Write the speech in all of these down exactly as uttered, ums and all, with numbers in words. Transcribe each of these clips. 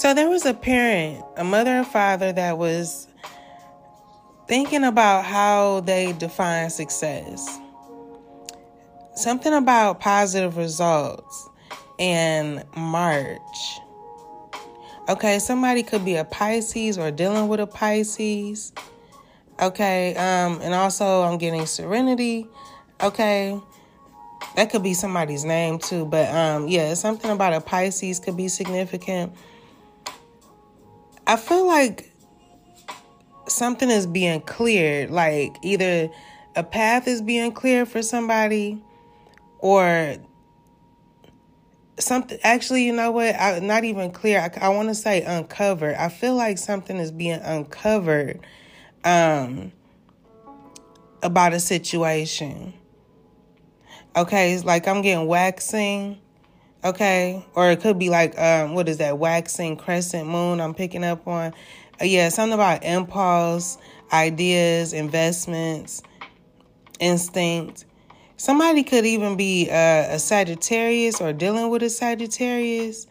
So there was a parent, a mother and father, that was thinking about how they define success. Something about positive results and March. Okay, somebody could be a Pisces or dealing with a Pisces. Okay, um, and also I'm getting serenity. Okay, that could be somebody's name too. But um, yeah, something about a Pisces could be significant. I feel like something is being cleared. Like either a path is being cleared for somebody or something. Actually, you know what? I, not even clear. I, I want to say uncovered. I feel like something is being uncovered um, about a situation. Okay, it's like I'm getting waxing. Okay, or it could be like, um, what is that? Waxing crescent moon I'm picking up on. Uh, yeah, something about impulse, ideas, investments, instinct. Somebody could even be uh, a Sagittarius or dealing with a Sagittarius.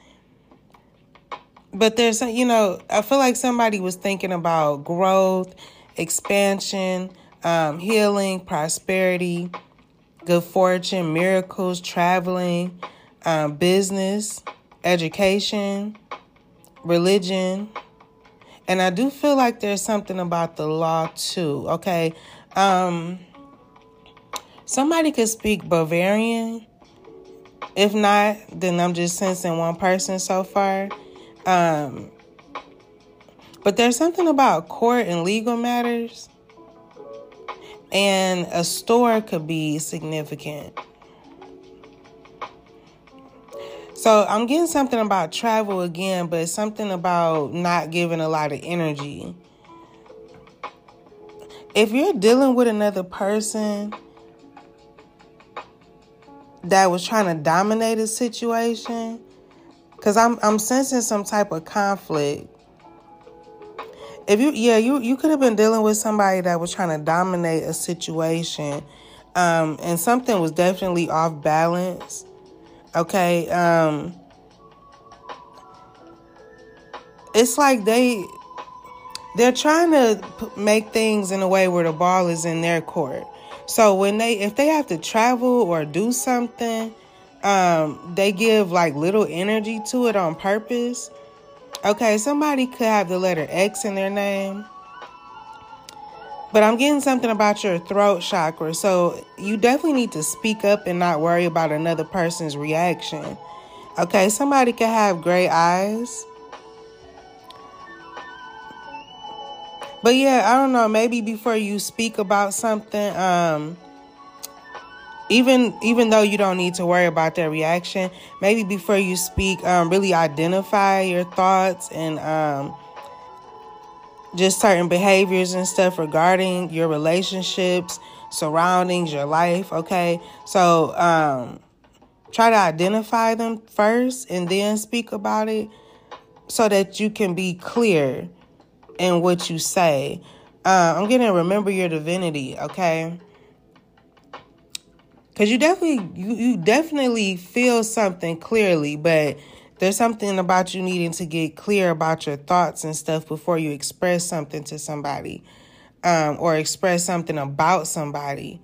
But there's, you know, I feel like somebody was thinking about growth, expansion, um, healing, prosperity, good fortune, miracles, traveling, um, business, education, religion. And I do feel like there's something about the law too, okay? Um... Somebody could speak Bavarian. If not, then I'm just sensing one person so far. Um, but there's something about court and legal matters. And a store could be significant. So I'm getting something about travel again, but something about not giving a lot of energy. If you're dealing with another person that was trying to dominate a situation, because I'm I'm sensing some type of conflict. If you yeah you you could have been dealing with somebody that was trying to dominate a situation, um, and something was definitely off balance. Okay, um, it's like they they're trying to make things in a way where the ball is in their court. So when they, if they have to travel or do something, um, they give like little energy to it on purpose. Okay, somebody could have the letter X in their name. But I'm getting something about your throat chakra. So you definitely need to speak up and not worry about another person's reaction. Okay, somebody could have gray eyes. But yeah, I don't know, maybe before you speak about something, um, even even though you don't need to worry about their reaction, maybe before you speak, um, really identify your thoughts and um, just certain behaviors and stuff regarding your relationships, surroundings, your life, okay? So um, try to identify them first and then speak about it so that you can be clear in what you say. Uh, I'm getting remember your divinity, okay? Because you definitely, you, you definitely feel something clearly, but there's something about you needing to get clear about your thoughts and stuff before you express something to somebody, um, or express something about somebody,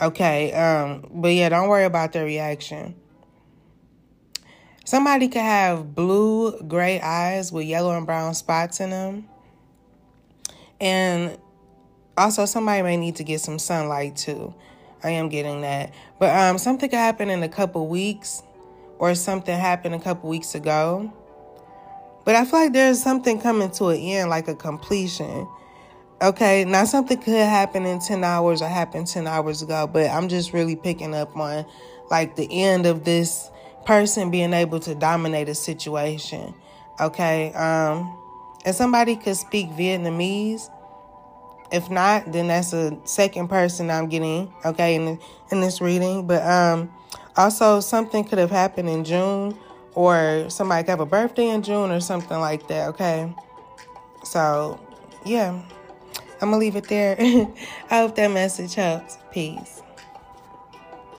okay? Um, but yeah, don't worry about their reaction. Somebody could have blue, gray eyes with yellow and brown spots in them. And also somebody may need to get some sunlight too. I am getting that. But um, something could happen in a couple weeks, or something happened a couple weeks ago. But I feel like there's something coming to an end, like a completion. Okay, now something could happen in ten hours or happened ten hours ago, but I'm just really picking up on like the end of this person being able to dominate a situation. Okay, um... and somebody could speak Vietnamese. If not, then that's a second person I'm getting, okay, in, in this reading. But um, also something could have happened in June, or somebody could have a birthday in June or something like that, okay? So, yeah, I'm going to leave it there. I hope that message helps. Peace.